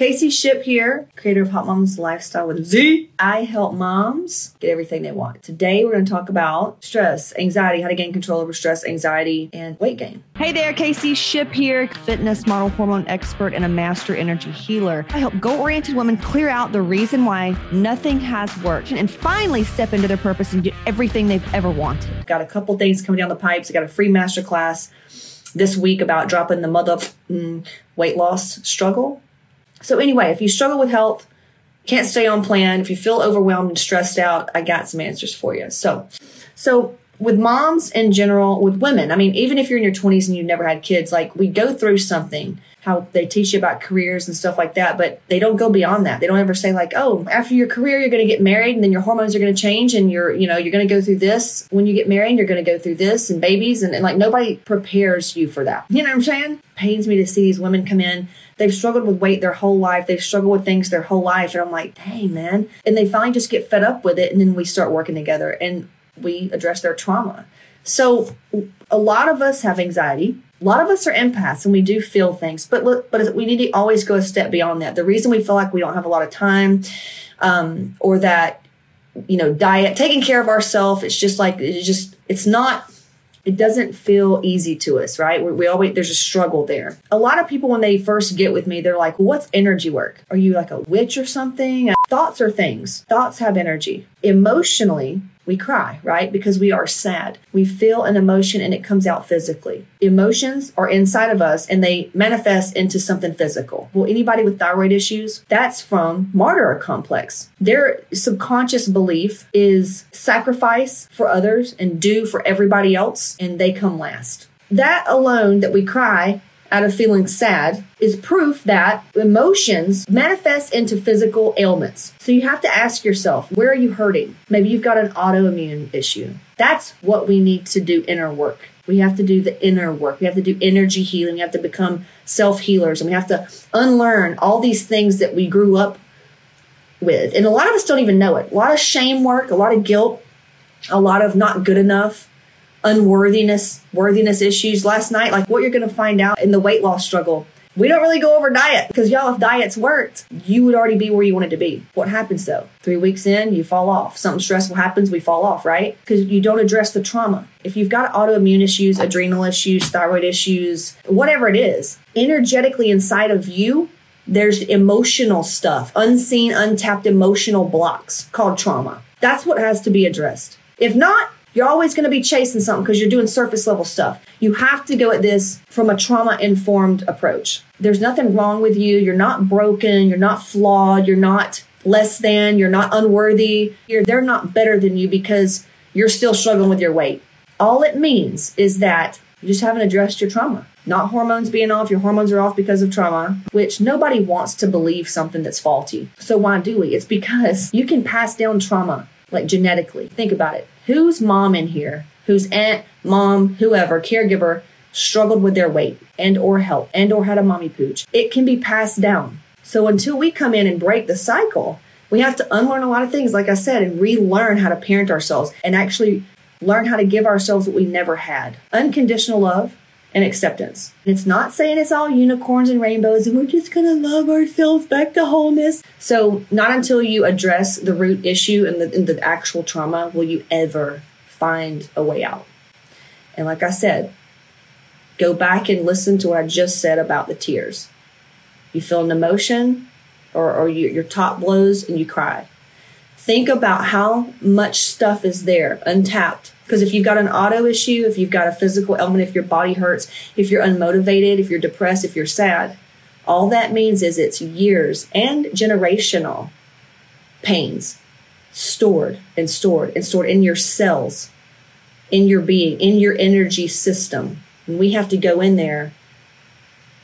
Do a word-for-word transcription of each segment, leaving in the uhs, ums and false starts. Casey Shipp here, creator of Hot Moms Lifestyle with Z. I help moms get everything they want. Today, we're going to talk about stress, anxiety, how to gain control over stress, anxiety, and weight gain. Hey there, Casey Shipp here, fitness model, hormone expert, and a master energy healer. I help goal-oriented women clear out the reason why nothing has worked and finally step into their purpose and get everything they've ever wanted. Got a couple things coming down the pipes. I got a free masterclass this week about dropping the mother mm, weight loss struggle. So anyway, if you struggle with health, can't stay on plan, if you feel overwhelmed and stressed out, I got some answers for you. So, so with moms in general, with women, I mean, even if you're in your twenties and you've never had kids, like we go through something, how they teach you about careers and stuff like that, but they don't go beyond that. They don't ever say like, oh, after your career, you're going to get married and then your hormones are going to change and you're, you know, you're going to go through this. When you get married, you're going to go through this and babies and, and like nobody prepares you for that. You know what I'm saying? Pains me to see these women come in. They've struggled with weight their whole life. They've struggled with things their whole life. And I'm like, dang, man. And they finally just get fed up with it. And then we start working together and we address their trauma. So a lot of us have anxiety. A lot of us are empaths and we do feel things. But look, but we need to always go a step beyond that. The reason we feel like we don't have a lot of time um, or that, you know, diet, taking care of ourselves, it's just like, it's just, it's not... It doesn't feel easy to us, right? We, we always, there's a struggle there. A lot of people, when they first get with me, they're like, what's energy work? Are you like a witch or something? Thoughts are things. Thoughts have energy. Emotionally, we cry, right? Because we are sad. We feel an emotion and it comes out physically. Emotions are inside of us and they manifest into something physical. Well, anybody with thyroid issues, that's from martyr complex. Their subconscious belief is sacrifice for others and do for everybody else, and they come last. That alone, that we cry out of feeling sad, is proof that emotions manifest into physical ailments. So you have to ask yourself, where are you hurting? Maybe you've got an autoimmune issue. That's what we need to do inner work. We have to do the inner work. We have to do energy healing. We have to become self-healers. And we have to unlearn all these things that we grew up with. And a lot of us don't even know it. A lot of shame work, a lot of guilt, a lot of not good enough, unworthiness, worthiness issues. Last night, like what you're going to find out in the weight loss struggle, we don't really go over diet because y'all, if diets worked, you would already be where you wanted to be. What happens though? Three weeks in, you fall off. Something stressful happens, we fall off, right? Because you don't address the trauma. If you've got autoimmune issues, adrenal issues, thyroid issues, whatever it is, energetically inside of you, there's emotional stuff, unseen, untapped emotional blocks called trauma. That's what has to be addressed. If not, you're always going to be chasing something because you're doing surface level stuff. You have to go at this from a trauma-informed approach. There's nothing wrong with you. You're not broken. You're not flawed. You're not less than. You're not unworthy. You're, they're not better than you because you're still struggling with your weight. All it means is that you just haven't addressed your trauma. Not hormones being off. Your hormones are off because of trauma, which nobody wants to believe something that's faulty. So why do we? It's because you can pass down trauma, like genetically. Think about it. Whose mom in here, whose aunt, mom, whoever, caregiver, struggled with their weight and or health and or had a mommy pooch? It can be passed down. So until we come in and break the cycle, we have to unlearn a lot of things, like I said, and relearn how to parent ourselves and actually learn how to give ourselves what we never had. Unconditional love and acceptance. And it's not saying it's all unicorns and rainbows and we're just going to love ourselves back to wholeness. So not until you address the root issue and the, and the actual trauma will you ever find a way out. And like I said, go back and listen to what I just said about the tears. You feel an emotion or, or you, your top blows and you cry. Think about how much stuff is there, untapped. Because if you've got an auto issue, if you've got a physical ailment, if your body hurts, if you're unmotivated, if you're depressed, if you're sad, all that means is it's years and generational pains stored and stored and stored in your cells, in your being, in your energy system. And we have to go in there,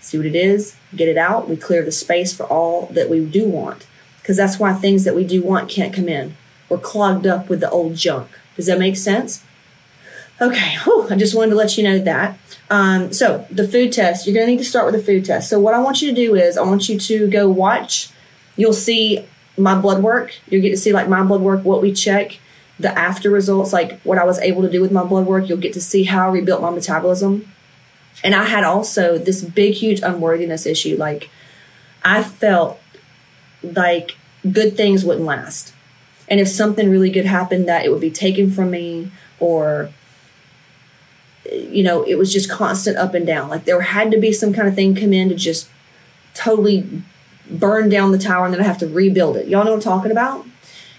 see what it is, get it out. We clear the space for all that we do want, because that's why things that we do want can't come in. We're clogged up with the old junk. Does that make sense? Okay, whew, I just wanted to let you know that. Um, so the food test, you're going to need to start with a food test. So what I want you to do is I want you to go watch. You'll see my blood work. You'll get to see like my blood work, what we check, the after results, like what I was able to do with my blood work. You'll get to see how I rebuilt my metabolism. And I had also this big, huge unworthiness issue. Like I felt like good things wouldn't last. And if something really good happened, that it would be taken from me, or, you know, it was just constant up and down. Like there had to be some kind of thing come in to just totally burn down the tower, and then I have to rebuild it. Y'all know what I'm talking about?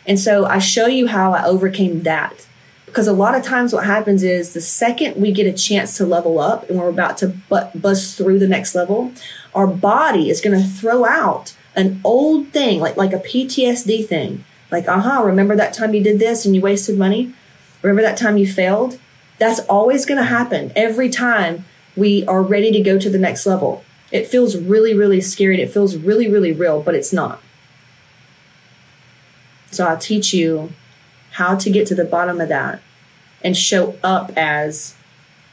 And so I show you how I overcame that. Because a lot of times what happens is the second we get a chance to level up and we're about to bu- bust through the next level, our body is going to throw out an old thing, like like a P T S D thing. Like, uh-huh, remember that time you did this and you wasted money? Remember that time you failed? That's always going to happen every time we are ready to go to the next level. It feels really, really scary. And it feels really, really real, but it's not. So I'll teach you how to get to the bottom of that and show up as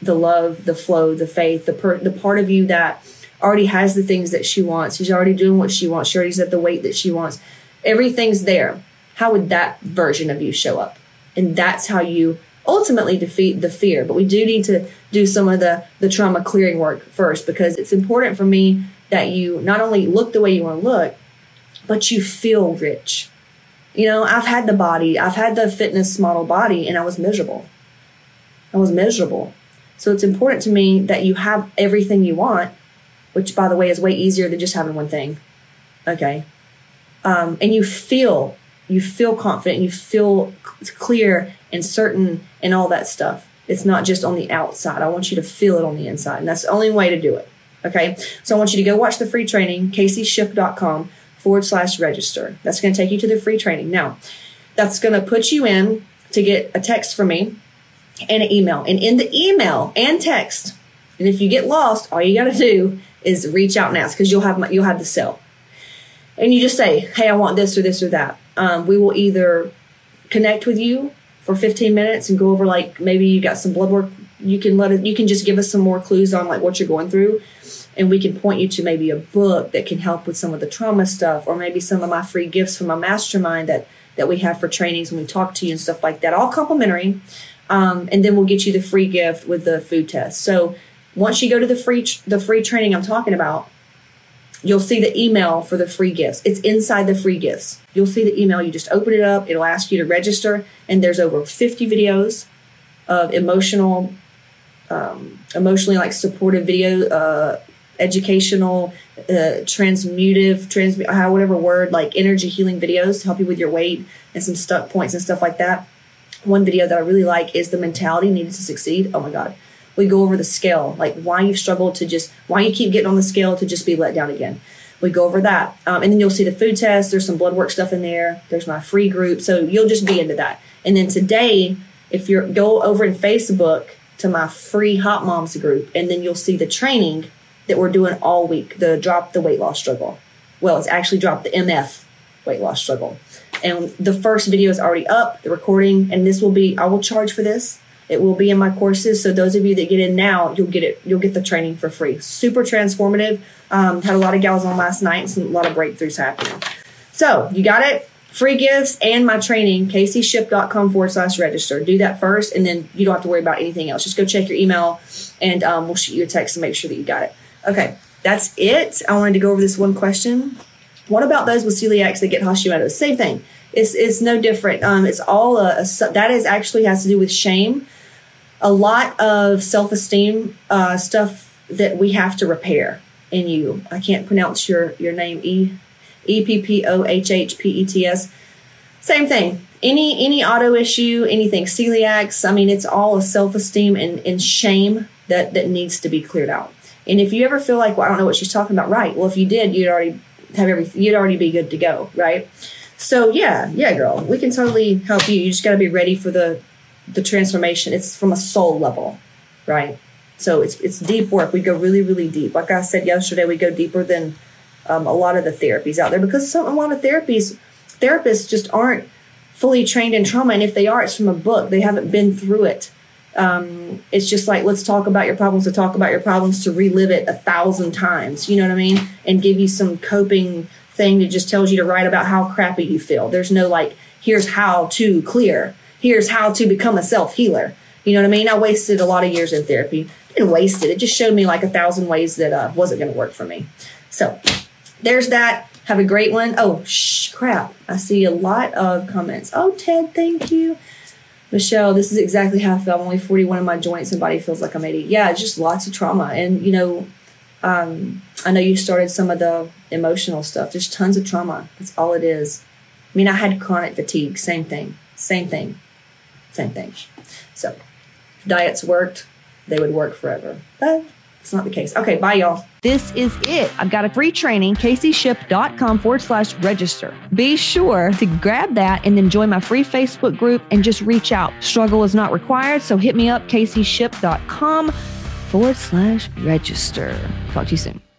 the love, the flow, the faith, the per- the part of you that already has the things that she wants. She's already doing what she wants. She already's at the weight that she wants. Everything's there. How would that version of you show up? And that's how you ultimately defeat the fear. But we do need to do some of the, the trauma clearing work first, because it's important for me that you not only look the way you want to look, but you feel rich. You know, I've had the body, I've had the fitness model body, and I was miserable. I was miserable. So it's important to me that you have everything you want, which, by the way, is way easier than just having one thing. Okay. Um, and you feel, you feel confident, you feel clear and certain and all that stuff. It's not just on the outside. I want you to feel it on the inside. And that's the only way to do it. Okay. So I want you to go watch the free training, Casey Shipp dot com. forward slash register. That's going to take you to the free training. Now, that's going to put you in to get a text from me and an email. And in the email and text, and if you get lost, all you got to do is reach out and ask, because you'll have my, you'll have the cell. And you just say, hey, I want this or this or that. Um, we will either connect with you for fifteen minutes and go over, like, maybe you got some blood work. You can let it, you can just give us some more clues on like what you're going through. And we can point you to maybe a book that can help with some of the trauma stuff, or maybe some of my free gifts from my mastermind that, that we have for trainings when we talk to you and stuff like that, all complimentary. Um, and then we'll get you the free gift with the food test. So once you go to the free, the free training I'm talking about, you'll see the email for the free gifts. It's inside the free gifts. You'll see the email. You just open it up. It'll ask you to register. And there's over fifty videos of emotional, um, emotionally like supportive video, uh, educational, uh, transmutive, trans, whatever word, like energy healing videos to help you with your weight and some stuck points and stuff like that. One video that I really like is the mentality needed to succeed. Oh my God. We go over the scale, like why you've struggled to just, why you keep getting on the scale to just be let down again. We go over that. Um, and then you'll see the food test. There's some blood work stuff in there. There's my free group. So you'll just be into that. And then today, if you're go over in Facebook to my free Hot Moms group, and then you'll see the training that we're doing all week, the drop the weight loss struggle. Well, it's actually drop the M F weight loss struggle. And the first video is already up, the recording, and this will be, I will charge for this. It will be in my courses. So those of you that get in now, you'll get it. You'll get the training for free. Super transformative. Um, had a lot of gals on last night, and some, a lot of breakthroughs happening. So you got it. Free gifts and my training, Casey Shipp dot com forward slash register. Do that first, and then you don't have to worry about anything else. Just go check your email, and um, we'll shoot you a text to make sure that you got it. Okay, that's it. I wanted to go over this one question. What about those with celiacs that get Hashimoto's? Same thing. It's it's no different. Um, it's all a, a that is actually has to do with shame. A lot of self-esteem uh, stuff that we have to repair in you. I can't pronounce your your name. E E P P O H H P E T S. Same thing. Any any auto issue, anything celiacs. I mean, it's all a self-esteem and, and shame that that needs to be cleared out. And if you ever feel like, well, I don't know what she's talking about, right? Well, if you did, you'd already have everything. You'd already be good to go, right? So yeah, yeah, girl, we can totally help you. You just got to be ready for the the transformation. It's from a soul level, right? So it's it's deep work. We go really, really deep. Like I said yesterday, we go deeper than um, a lot of the therapies out there, because some a lot of therapies therapists just aren't fully trained in trauma, and if they are, it's from a book. They haven't been through it. Um, it's just like, let's talk about your problems to talk about your problems to relive it a thousand times. You know what I mean? And give you some coping thing that just tells you to write about how crappy you feel. There's no like, here's how to clear. Here's how to become a self-healer. You know what I mean? I wasted a lot of years in therapy. I didn't waste it. It just showed me like a thousand ways that uh, wasn't going to work for me. So there's that. Have a great one. Oh, shh, crap. I see a lot of comments. Oh, Ted, thank you. Michelle, this is exactly how I feel. I'm only forty-one in my joints and body feels like I'm eighty. Yeah, just lots of trauma. And, you know, um, I know you started some of the emotional stuff. Just tons of trauma. That's all it is. I mean, I had chronic fatigue. Same thing. Same thing. Same thing. So if diets worked, they would work forever. But it's not the case. Okay, bye, y'all. This is it. I've got a free training, caseyshipp.com forward slash register. Be sure to grab that and then join my free Facebook group and just reach out. Struggle is not required, so hit me up, caseyshipp.com forward slash register. Talk to you soon.